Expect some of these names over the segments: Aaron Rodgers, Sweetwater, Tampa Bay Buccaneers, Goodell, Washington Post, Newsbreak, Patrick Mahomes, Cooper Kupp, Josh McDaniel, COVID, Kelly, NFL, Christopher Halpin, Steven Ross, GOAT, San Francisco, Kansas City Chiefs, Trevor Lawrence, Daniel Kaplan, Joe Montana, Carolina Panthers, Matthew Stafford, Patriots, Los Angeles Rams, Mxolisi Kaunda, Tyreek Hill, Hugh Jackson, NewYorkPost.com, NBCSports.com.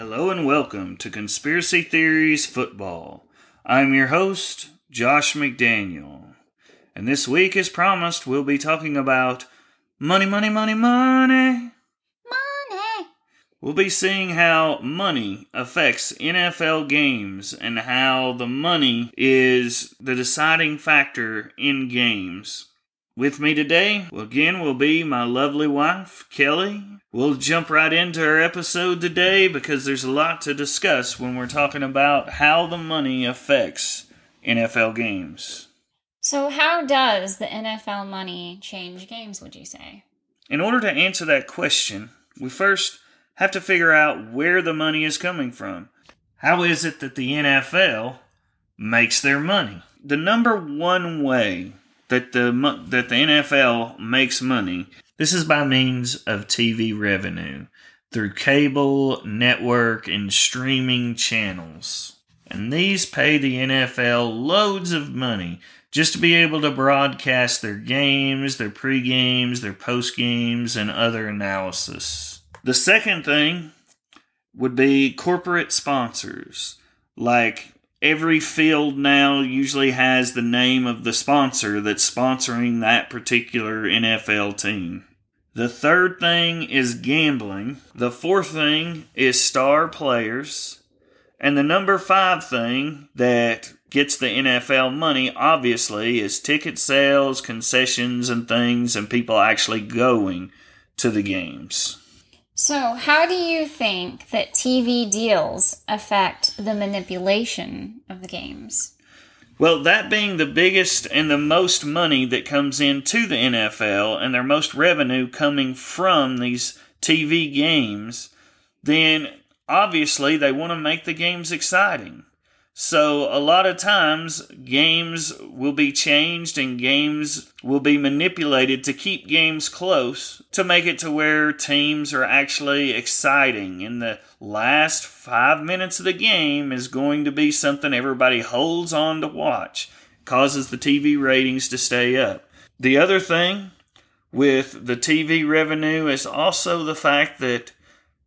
Hello and welcome to Conspiracy Theories Football. I'm your host, Josh McDaniel. And this week, as promised, we'll be talking about money, money, money, money. Money. We'll be seeing how money affects NFL games and how the money is the deciding factor in games. With me today, again, will be my lovely wife, Kelly. We'll jump right into our episode today because there's a lot to discuss when we're talking about how the money affects NFL games. So how does the NFL money change games, would you say? In order to answer that question, we first have to figure out where the money is coming from. How is it that the NFL makes their money? The number one way that the NFL makes money. This is by means of TV revenue through cable, network, and streaming channels. And these pay the NFL loads of money just to be able to broadcast their games, their pre-games, their post-games, and other analysis. The second thing would be corporate sponsors, like every field now usually has the name of the sponsor that's sponsoring that particular NFL team. The third thing is gambling. The fourth thing is star players. And the number five thing that gets the NFL money, obviously, is ticket sales, concessions, and things, and people actually going to the games. So, how do you think that TV deals affect the manipulation of the games? Well, that being the biggest and the most money that comes into the NFL and their most revenue coming from these TV games, then obviously they want to make the games exciting. So, a lot of times, games will be changed and games will be manipulated to keep games close, to make it to where teams are actually exciting. And the last 5 minutes of the game is going to be something everybody holds on to watch. It causes the TV ratings to stay up. The other thing with the TV revenue is also the fact that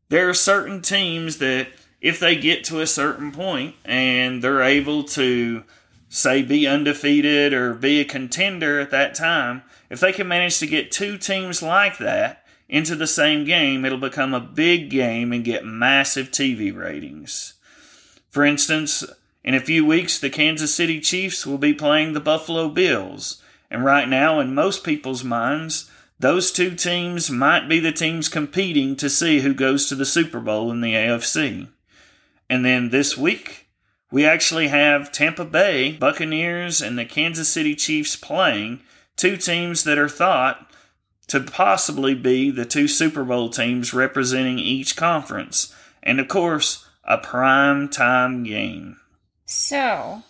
there are certain teams that if they get to a certain point and they're able to, say, be undefeated or be a contender at that time, if they can manage to get two teams like that into the same game, it'll become a big game and get massive TV ratings. For instance, in a few weeks, the Kansas City Chiefs will be playing the Buffalo Bills. And right now, in most people's minds, those two teams might be the teams competing to see who goes to the Super Bowl in the AFC. And then this week, we actually have Tampa Bay Buccaneers and the Kansas City Chiefs playing, two teams that are thought to possibly be the two Super Bowl teams representing each conference. And, of course, a prime time game. So,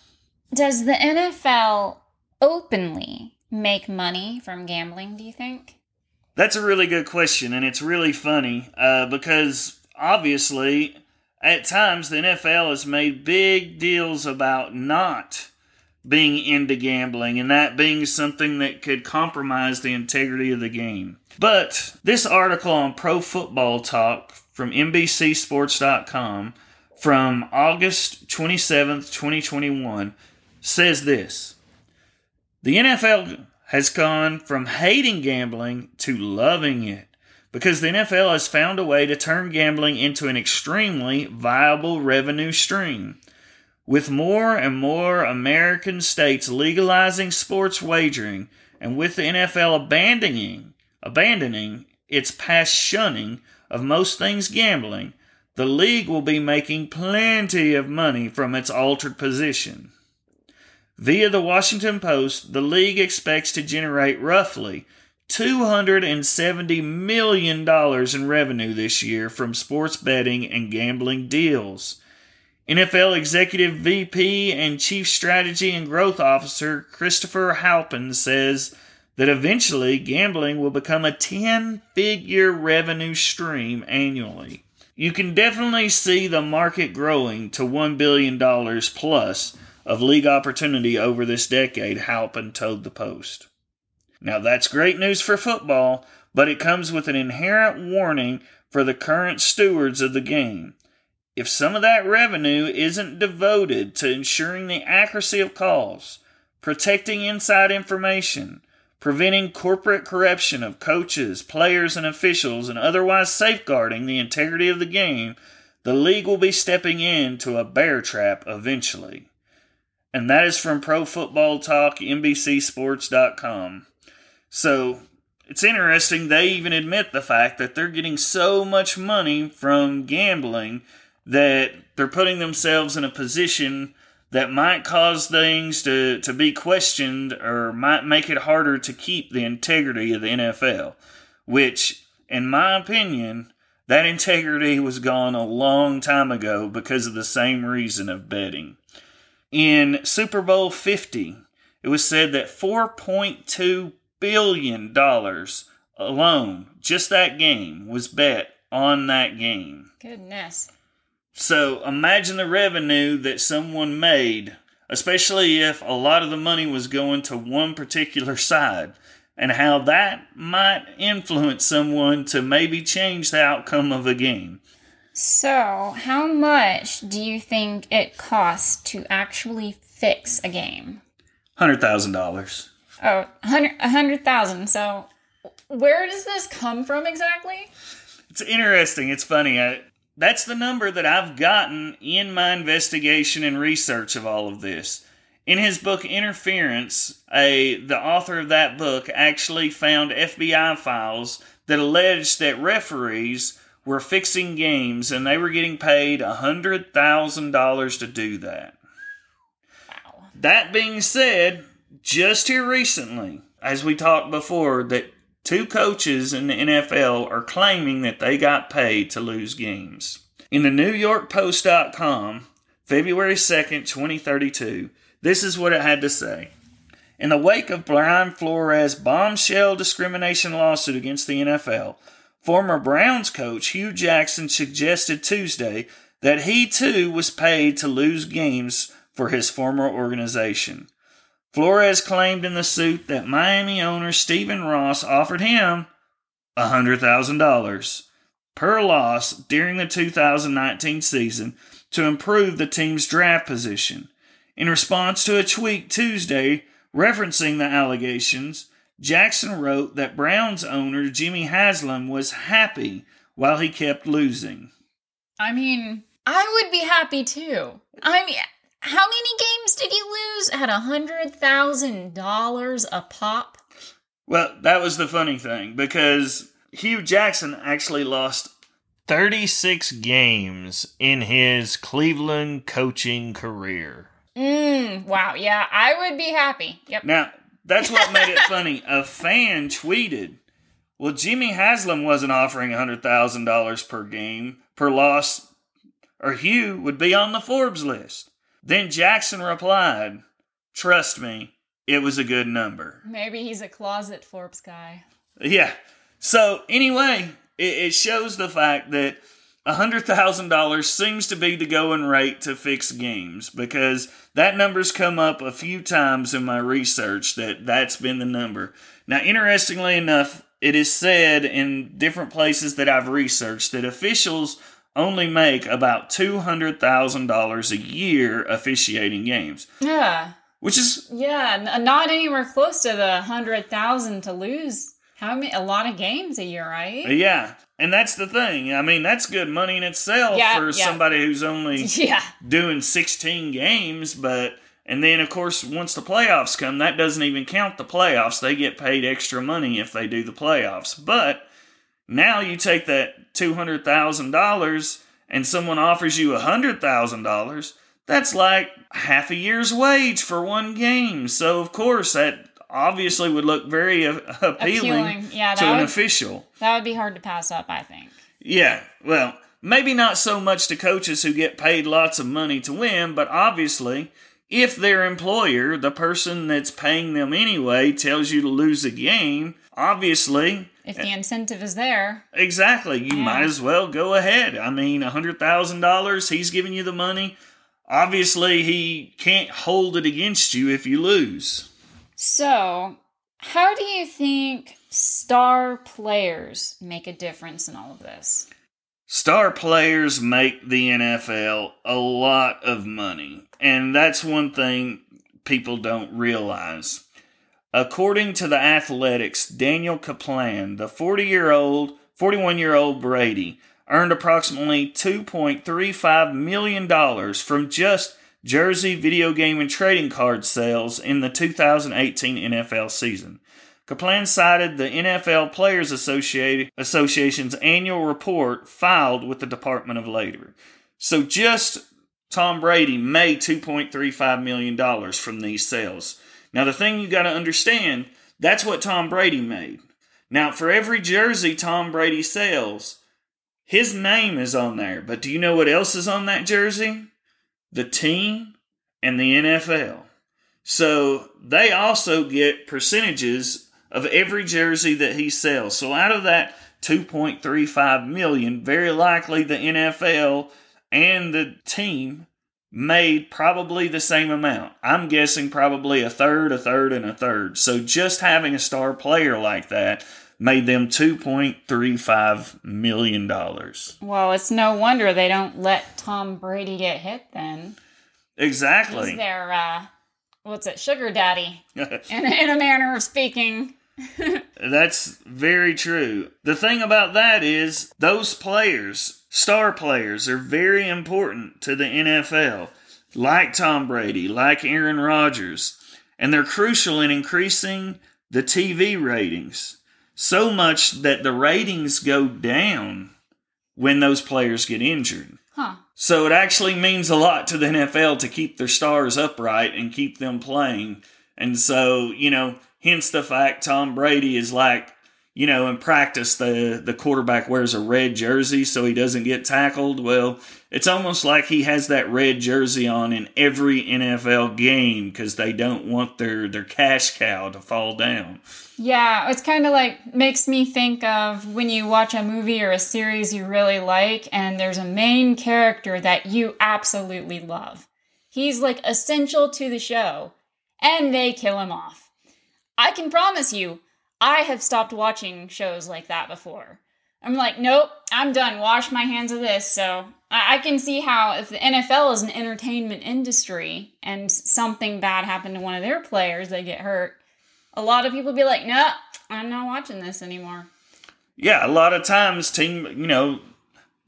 does the NFL openly make money from gambling, do you think? That's a really good question, and it's really funny because, obviously, at times, the NFL has made big deals about not being into gambling and that being something that could compromise the integrity of the game. But this article on Pro Football Talk from NBCSports.com from August 27th, 2021 says this: the NFL has gone from hating gambling to loving it, because the NFL has found a way to turn gambling into an extremely viable revenue stream. With more and more American states legalizing sports wagering, and with the NFL abandoning its past shunning of most things gambling, the league will be making plenty of money from its altered position. Via the Washington Post, the league expects to generate roughly $270 million in revenue this year from sports betting and gambling deals. NFL Executive VP and Chief Strategy and Growth Officer Christopher Halpin says that eventually gambling will become a 10-figure revenue stream annually. You can definitely see the market growing to $1 billion plus of league opportunity over this decade, Halpin told the Post. Now, that's great news for football, but it comes with an inherent warning for the current stewards of the game. If some of that revenue isn't devoted to ensuring the accuracy of calls, protecting inside information, preventing corporate corruption of coaches, players, and officials, and otherwise safeguarding the integrity of the game, the league will be stepping into a bear trap eventually. And that is from Pro Football Talk, NBCSports.com. So, it's interesting, they even admit the fact that they're getting so much money from gambling that they're putting themselves in a position that might cause things to be questioned or might make it harder to keep the integrity of the NFL, which, in my opinion, that integrity was gone a long time ago because of the same reason of betting. In Super Bowl 50, it was said that $4.2 billion alone, just that game, was bet on that game. Goodness. So imagine the revenue that someone made, especially if a lot of the money was going to one particular side, and how that might influence someone to maybe change the outcome of a game. So, how much do you think it costs to actually fix a game? $100,000. Oh, $100,000. So, where does this come from exactly? It's interesting. It's funny. That's the number that I've gotten in my investigation and research of all of this. In his book, Interference, the author of that book actually found FBI files that alleged that referees were fixing games and they were getting paid $100,000 to do that. Wow. That being said, just here recently, as we talked before, that two coaches in the NFL are claiming that they got paid to lose games. In the NewYorkPost.com, February 2nd, 2032, this is what it had to say. In the wake of Brian Flores' bombshell discrimination lawsuit against the NFL, former Browns coach Hugh Jackson suggested Tuesday that he too was paid to lose games for his former organization. Flores claimed in the suit that Miami owner Steven Ross offered him $100,000 per loss during the 2019 season to improve the team's draft position. In response to a tweet Tuesday referencing the allegations, Jackson wrote that Browns owner Jimmy Haslam was happy while he kept losing. I mean, I would be happy too. I mean, how many games did you lose at $100,000 a pop? Well, that was the funny thing, because Hugh Jackson actually lost 36 games in his Cleveland coaching career. Wow, yeah, I would be happy. Yep. Now, that's what made it funny. A fan tweeted, well, Jimmy Haslam wasn't offering $100,000 per game, per loss, or Hugh would be on the Forbes list. Then Jackson replied, trust me, it was a good number. Maybe he's a closet Forbes guy. Yeah. So anyway, it shows the fact that $100,000 seems to be the going rate to fix games, because that number's come up a few times in my research that's been the number. Now, interestingly enough, it is said in different places that I've researched that officials only make about $200,000 a year officiating games. Yeah. Which is... yeah, not anywhere close to the $100,000 to lose. How many? A lot of games a year, right? Yeah. And that's the thing. I mean, that's good money in itself for somebody who's only doing 16 games. But, and then, of course, once the playoffs come, that doesn't even count the playoffs. They get paid extra money if they do the playoffs. But... now you take that $200,000 and someone offers you $100,000, that's like half a year's wage for one game. So, of course, that obviously would look very appealing to an official. That would be hard to pass up, I think. Yeah, well, maybe not so much to coaches who get paid lots of money to win, but obviously, if their employer, the person that's paying them anyway, tells you to lose a game, obviously... if the incentive is there. Exactly. You might as well go ahead. I mean, $100,000, he's giving you the money. Obviously, he can't hold it against you if you lose. So, how do you think star players make a difference in all of this? Star players make the NFL a lot of money, and that's one thing people don't realize. According to The Athletic's Daniel Kaplan, the 41-year-old Brady earned approximately $2.35 million from just jersey, video game, and trading card sales in the 2018 NFL season. Kaplan cited the NFL Players Association's annual report filed with the Department of Labor. So just Tom Brady made $2.35 million from these sales. Now the thing you got to understand, that's what Tom Brady made. Now for every jersey Tom Brady sells, his name is on there. But do you know what else is on that jersey? The team and the NFL. So they also get percentages of every jersey that he sells. So out of that $2.35 million, very likely the NFL and the team made probably the same amount. I'm guessing probably a third, and a third. So just having a star player like that made them $2.35 million. Well, it's no wonder they don't let Tom Brady get hit then. Exactly. He's their, sugar daddy, in a manner of speaking. That's very true. The thing about that is those players, star players, are very important to the NFL, like Tom Brady, like Aaron Rodgers, and they're crucial in increasing the TV ratings, so much that the ratings go down when those players get injured. Huh. So it actually means a lot to the NFL to keep their stars upright and keep them playing. And so, hence the fact Tom Brady is like, in practice, the quarterback wears a red jersey so he doesn't get tackled. Well, it's almost like he has that red jersey on in every NFL game because they don't want their cash cow to fall down. Yeah, it's kind of like makes me think of when you watch a movie or a series you really like and there's a main character that you absolutely love. He's like essential to the show and they kill him off. I can promise you, I have stopped watching shows like that before. I'm like, nope, I'm done. Wash my hands of this. So I can see how if the NFL is an entertainment industry and something bad happened to one of their players, they get hurt. A lot of people be like, no, I'm not watching this anymore. Yeah, a lot of times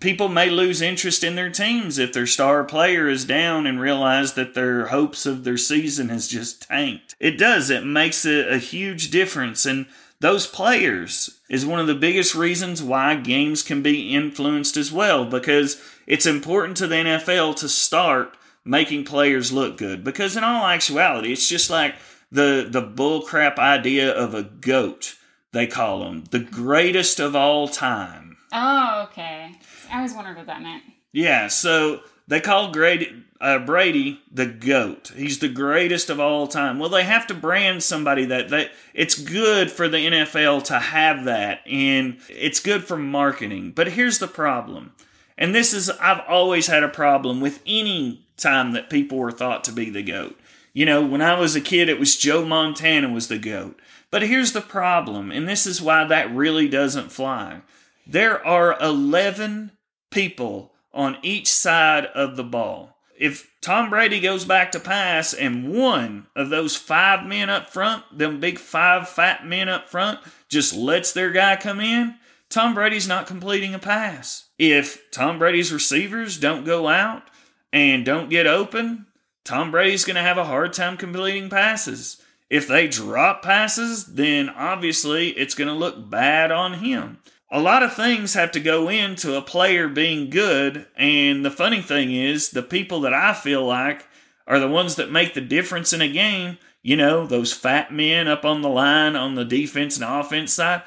people may lose interest in their teams if their star player is down and realize that their hopes of their season has just tanked. It does. It makes a huge difference. And those players is one of the biggest reasons why games can be influenced as well, because it's important to the NFL to start making players look good. Because in all actuality, it's just like the bullcrap idea of a GOAT, they call him. The greatest of all time. Oh, okay. I always wondered what that meant. Yeah, so they call Brady the GOAT. He's the greatest of all time. Well, they have to brand somebody that it's good for the NFL to have that, and it's good for marketing. But here's the problem, and this is I've always had a problem with any time that people were thought to be the GOAT. When I was a kid, it was Joe Montana was the GOAT. But here's the problem, and this is why that really doesn't fly. There are 11 people on each side of the ball. If Tom Brady goes back to pass and one of those 5 men up front, them big 5 fat men up front, just lets their guy come in, Tom Brady's not completing a pass. If Tom Brady's receivers don't go out and don't get open, Tom Brady's going to have a hard time completing passes. If they drop passes, then obviously it's going to look bad on him. A lot of things have to go into a player being good, and the funny thing is, the people that I feel like are the ones that make the difference in a game, those fat men up on the line on the defense and offense side,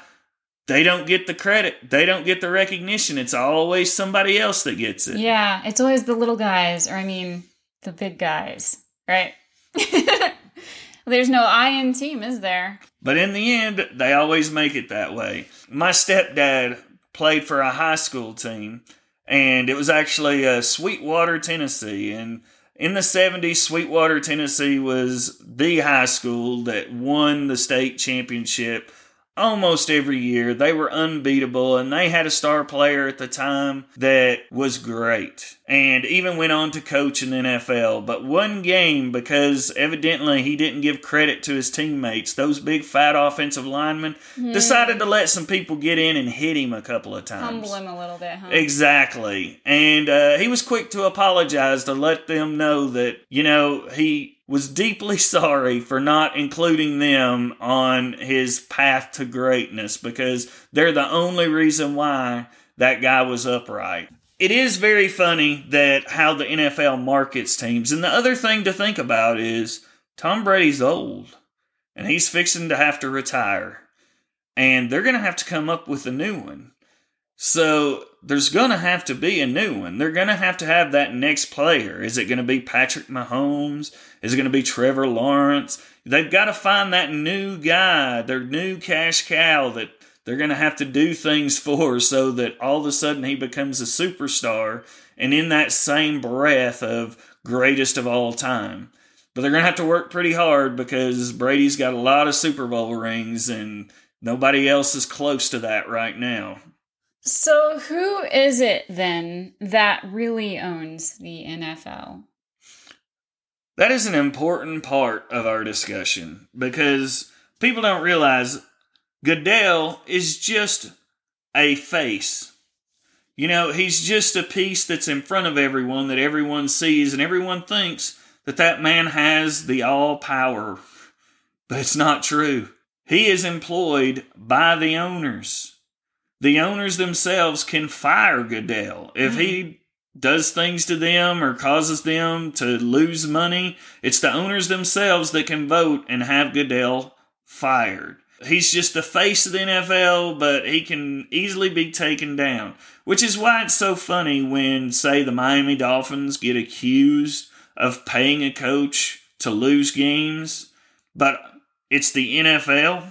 they don't get the credit. They don't get the recognition. It's always somebody else that gets it. Yeah, it's always the little guys, or the big guys, right? There's no I in team, is there? But in the end, they always make it that way. My stepdad played for a high school team, and it was actually Sweetwater, Tennessee. And in the 70s, Sweetwater, Tennessee was the high school that won the state championship almost every year. They were unbeatable, and they had a star player at the time that was great and even went on to coach in the NFL. But one game, because evidently he didn't give credit to his teammates, those big fat offensive linemen decided to let some people get in and hit him a couple of times. Humble him a little bit, huh? Exactly. And he was quick to apologize, to let them know that, you know, he was deeply sorry for not including them on his path to greatness, because they're the only reason why that guy was upright. It is very funny that how the NFL markets teams. And the other thing to think about is Tom Brady's old, and he's fixing to have to retire. And they're going to have to come up with a new one. So there's going to have to be a new one. They're going to have that next player. Is it going to be Patrick Mahomes? Is it going to be Trevor Lawrence? They've got to find that new guy, their new cash cow that they're going to have to do things for, so that all of a sudden he becomes a superstar and in that same breath of greatest of all time. But they're going to have to work pretty hard, because Brady's got a lot of Super Bowl rings and nobody else is close to that right now. So who is it then that really owns the NFL? That is an important part of our discussion, because people don't realize Goodell is just a face. You know, he's just a piece that's in front of everyone, that everyone sees, and everyone thinks that that man has the all power. But it's not true. He is employed by the owners. The owners themselves can fire Goodell. If he does things to them or causes them to lose money, it's the owners themselves that can vote and have Goodell fired. He's just the face of the NFL, but he can easily be taken down, which is why it's so funny when, say, the Miami Dolphins get accused of paying a coach to lose games, but it's the NFL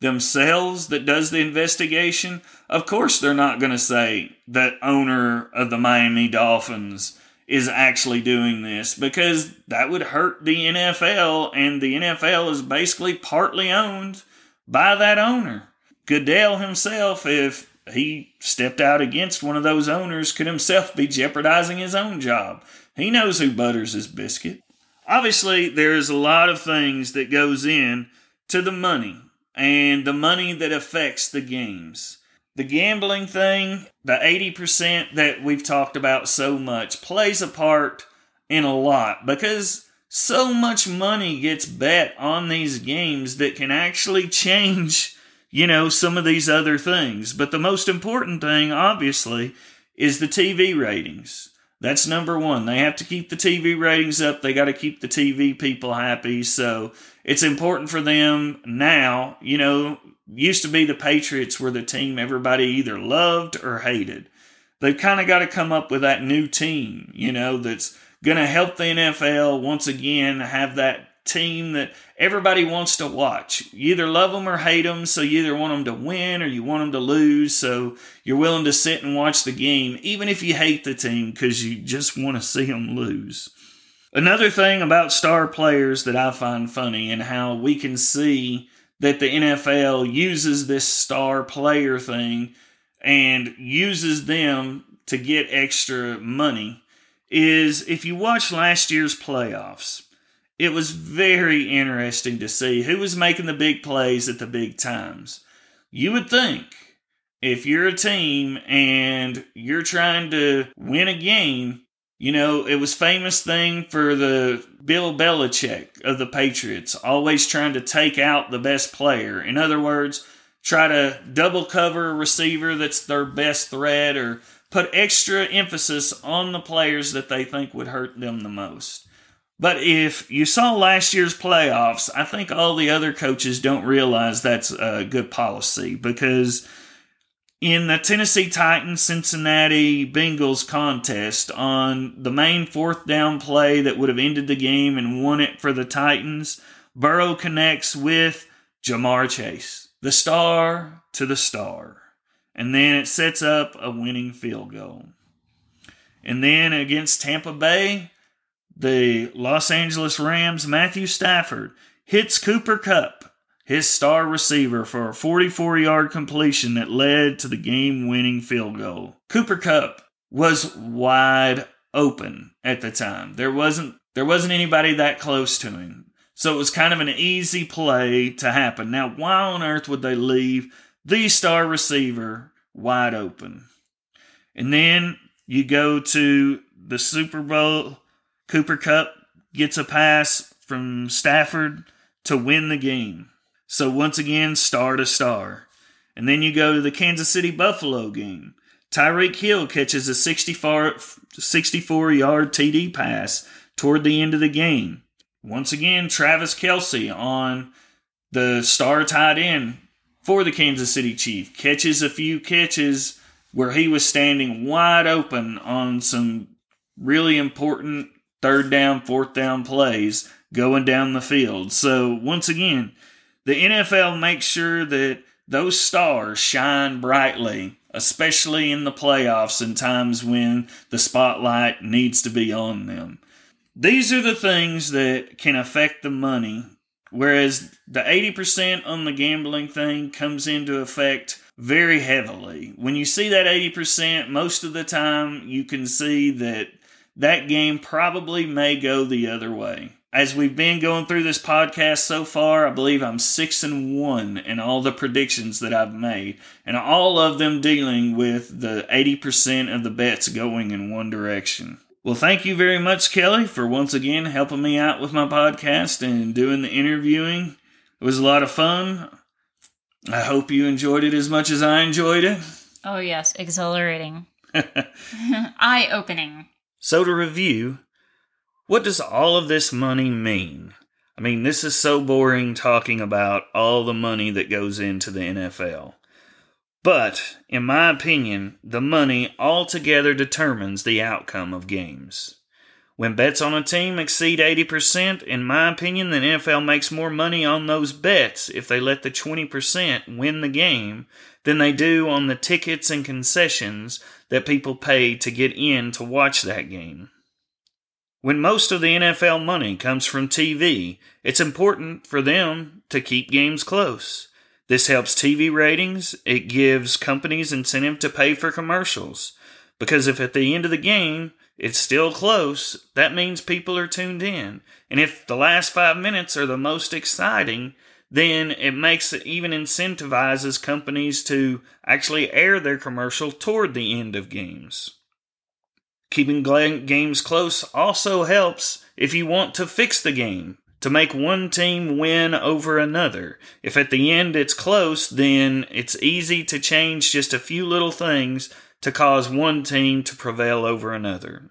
themselves that does the investigation. Of course, they're not going to say that owner of the Miami Dolphins is actually doing this, because that would hurt the NFL, and the NFL is basically partly owned by that owner. Goodell himself, if he stepped out against one of those owners, could himself be jeopardizing his own job. He knows who butters his biscuit. Obviously, there is a lot of things that goes in to the money, and the money that affects the games. The gambling thing, the 80% that we've talked about so much, plays a part in a lot, because so much money gets bet on these games that can actually change, you know, some of these other things. But the most important thing, obviously, is the TV ratings. That's number one. They have to keep the TV ratings up. They got to keep the TV people happy. So it's important for them now. You know, used to be the Patriots were the team everybody either loved or hated. They've kind of got to come up with that new team, you know, that's going to help the NFL once again have that team that everybody wants to watch. You either love them or hate them, so you either want them to win or you want them to lose, so you're willing to sit and watch the game, even if you hate the team, because you just want to see them lose. Another thing about star players that I find funny, and how we can see that the NFL uses this star player thing and uses them to get extra money, is if you watch last year's playoffs, it was very interesting to see who was making the big plays at the big times. You would think if you're a team and you're trying to win a game, you know, it was famous thing for the Bill Belichick of the Patriots, always trying to take out the best player. In other words, try to double cover a receiver that's their best threat, or put extra emphasis on the players that they think would hurt them the most. But if you saw last year's playoffs, I think all the other coaches don't realize that's a good policy, because in the Tennessee Titans-Cincinnati Bengals contest, on the main fourth down play that would have ended the game and won it for the Titans, Burrow connects with Ja'Marr Chase, the star to the star. And then it sets up a winning field goal. And then against Tampa Bay, the Los Angeles Rams, Matthew Stafford hits Cooper Kupp, his star receiver for a 44-yard completion that led to the game-winning field goal. Cooper Kupp was wide open at the time. There wasn't anybody that close to him. So it was kind of an easy play to happen. Now, why on earth would they leave the star receiver wide open? And then you go to the Super Bowl. Cooper Kupp gets a pass from Stafford to win the game. So once again, star to star. And then you go to the Kansas City Buffalo game. Tyreek Hill catches a 64-yard TD pass toward the end of the game. Once again, Travis Kelce, on the star tight end for the Kansas City Chiefs, catches a few catches where he was standing wide open on some really important third down, fourth down plays going down the field. So once again, the NFL makes sure that those stars shine brightly, especially in the playoffs and times when the spotlight needs to be on them. These are the things that can affect the money, whereas the 80% on the gambling thing comes into effect very heavily. When you see that 80%, most of the time you can see that game probably may go the other way. As we've been going through this podcast so far, I believe I'm 6-1 in all the predictions that I've made, and all of them dealing with the 80% of the bets going in one direction. Well, thank you very much, Kelly, for once again helping me out with my podcast and doing the interviewing. It was a lot of fun. I hope you enjoyed it as much as I enjoyed it. Oh, yes. Exhilarating. Eye-opening. So to review, what does all of this money mean? I mean, this is so boring talking about all the money that goes into the NFL. But, in my opinion, the money altogether determines the outcome of games. When bets on a team exceed 80%, in my opinion, the NFL makes more money on those bets if they let the 20% win the game than they do on the tickets and concessions that people pay to get in to watch that game. When most of the NFL money comes from TV, it's important for them to keep games close. This helps TV ratings. It gives companies incentive to pay for commercials. Because if at the end of the game, it's still close, that means people are tuned in. And if the last 5 minutes are the most exciting, then it makes it even incentivizes companies to actually air their commercial toward the end of games. Keeping games close also helps if you want to fix the game, to make one team win over another. If at the end it's close, then it's easy to change just a few little things to cause one team to prevail over another.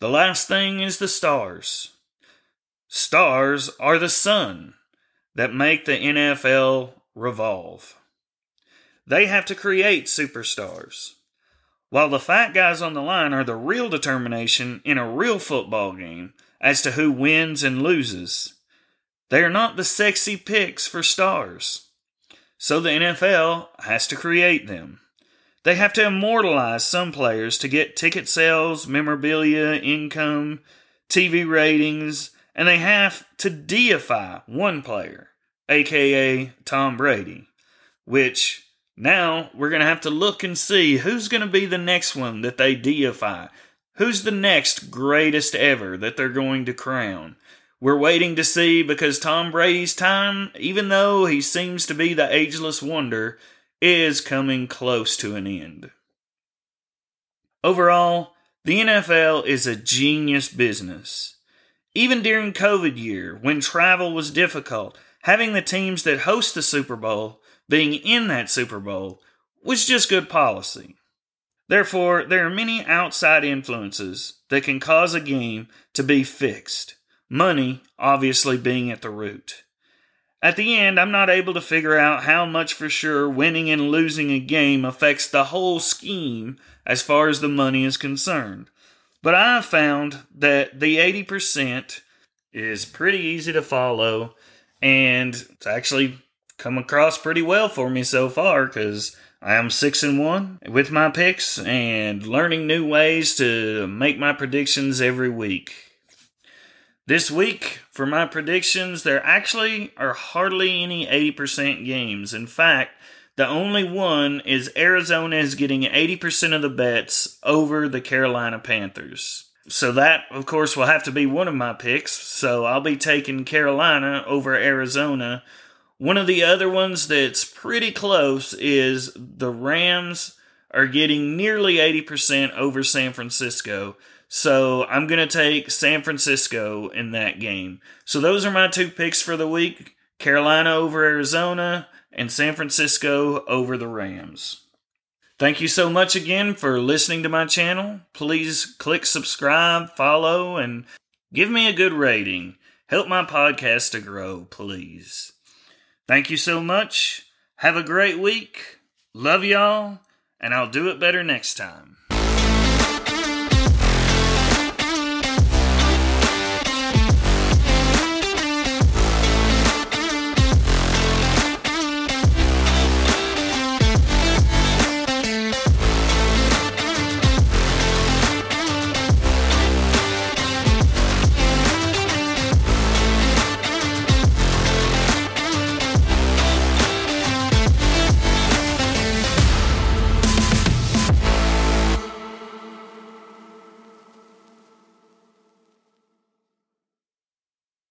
The last thing is the stars. Stars are the sun that make the NFL revolve. They have to create superstars. While the fat guys on the line are the real determination in a real football game as to who wins and loses, they are not the sexy picks for stars. So the NFL has to create them. They have to immortalize some players to get ticket sales, memorabilia, income, TV ratings, and they have to deify one player, aka Tom Brady, which... now, we're going to have to look and see who's going to be the next one that they deify. Who's the next greatest ever that they're going to crown? We're waiting to see because Tom Brady's time, even though he seems to be the ageless wonder, is coming close to an end. Overall, the NFL is a genius business. Even during COVID year, when travel was difficult, having the teams that host the Super Bowl being in that Super Bowl was just good policy. Therefore, there are many outside influences that can cause a game to be fixed, money obviously being at the root. At the end, I'm not able to figure out how much for sure winning and losing a game affects the whole scheme as far as the money is concerned. But I have found that the 80% is pretty easy to follow, and it's actually come across pretty well for me so far, because I am 6-1 with my picks and learning new ways to make my predictions every week. This week, for my predictions, there actually are hardly any 80% games. In fact, the only one is Arizona is getting 80% of the bets over the Carolina Panthers. So that, of course, will have to be one of my picks. So I'll be taking Carolina over Arizona. One of the other ones that's pretty close is the Rams are getting nearly 80% over San Francisco. So I'm going to take San Francisco in that game. So those are my two picks for the week. Carolina over Arizona and San Francisco over the Rams. Thank you so much again for listening to my channel. Please click subscribe, follow, and give me a good rating. Help my podcast to grow, please. Thank you so much. Have a great week. Love y'all, and I'll do it better next time.